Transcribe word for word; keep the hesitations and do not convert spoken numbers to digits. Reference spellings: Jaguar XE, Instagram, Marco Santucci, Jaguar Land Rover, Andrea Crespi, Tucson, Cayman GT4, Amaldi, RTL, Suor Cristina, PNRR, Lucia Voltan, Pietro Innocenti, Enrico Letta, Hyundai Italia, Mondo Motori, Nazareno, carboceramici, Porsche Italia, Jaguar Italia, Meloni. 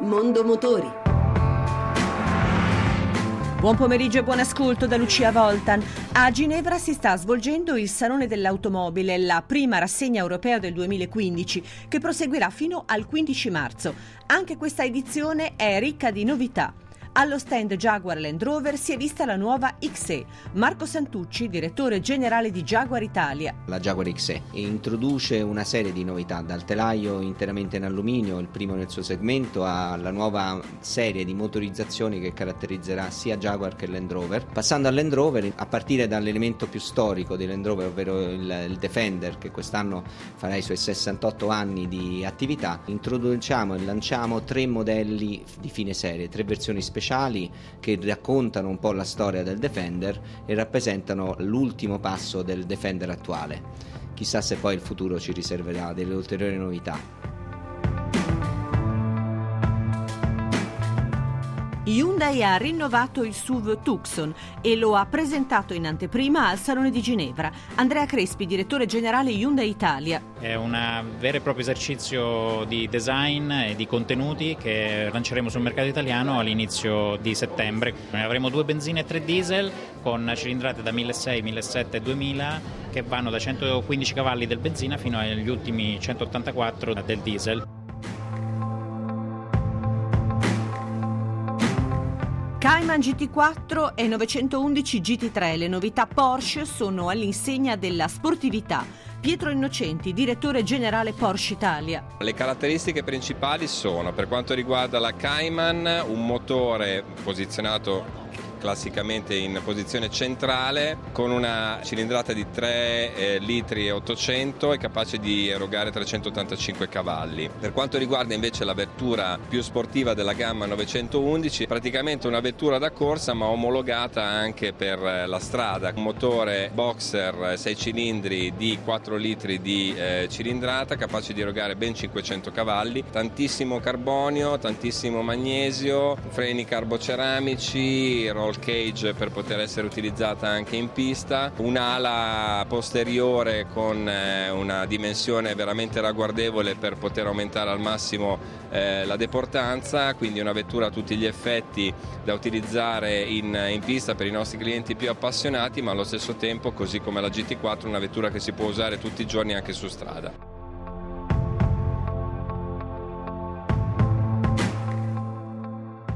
Mondo Motori. Buon pomeriggio e buon ascolto da Lucia Voltan. A Ginevra si sta svolgendo il Salone dell'Automobile, la prima rassegna europea del duemilaquindici, che proseguirà fino al quindici marzo. Anche questa edizione è ricca di novità. Allo stand Jaguar Land Rover si è vista la nuova X E. Marco Santucci, direttore generale di Jaguar Italia. La Jaguar X E introduce una serie di novità, dal telaio interamente in alluminio, il primo nel suo segmento, alla nuova serie di motorizzazioni che caratterizzerà sia Jaguar che Land Rover. Passando al Land Rover, a partire dall'elemento più storico di Land Rover, ovvero il, il Defender, che quest'anno farà i suoi sessantotto anni di attività, introduciamo e lanciamo tre modelli di fine serie, tre versioni speciali che raccontano un po' la storia del Defender e rappresentano l'ultimo passo del Defender attuale. Chissà se poi il futuro ci riserverà delle ulteriori novità. Hyundai ha rinnovato il S U V Tucson e lo ha presentato in anteprima al Salone di Ginevra. Andrea Crespi, direttore generale Hyundai Italia. È un vero e proprio esercizio di design e di contenuti che lanceremo sul mercato italiano all'inizio di settembre. Noi avremo due benzine e tre diesel con cilindrate da milleseicento, millesettecento e duemila che vanno da centoquindici cavalli del benzina fino agli ultimi centottantaquattro del diesel. Cayman G T quattro e novecentoundici G T tre, le novità Porsche sono all'insegna della sportività. Pietro Innocenti, direttore generale Porsche Italia. Le caratteristiche principali sono, per quanto riguarda la Cayman, un motore posizionato classicamente in posizione centrale con una cilindrata di tre litri e ottocento e capace di erogare trecentottantacinque cavalli. Per quanto riguarda invece la vettura più sportiva della gamma novecentoundici, praticamente una vettura da corsa ma omologata anche per la strada, un motore boxer sei cilindri di quattro litri di eh, cilindrata, capace di erogare ben cinquecento cavalli, tantissimo carbonio, tantissimo magnesio, freni carboceramici, roll cage per poter essere utilizzata anche in pista, un'ala posteriore con una dimensione veramente ragguardevole per poter aumentare al massimo eh, la deportanza, quindi una vettura a tutti gli effetti da utilizzare in, in pista per i nostri clienti più appassionati, ma allo stesso tempo, così come la G T quattro, una vettura che si può usare tutti i giorni anche su strada.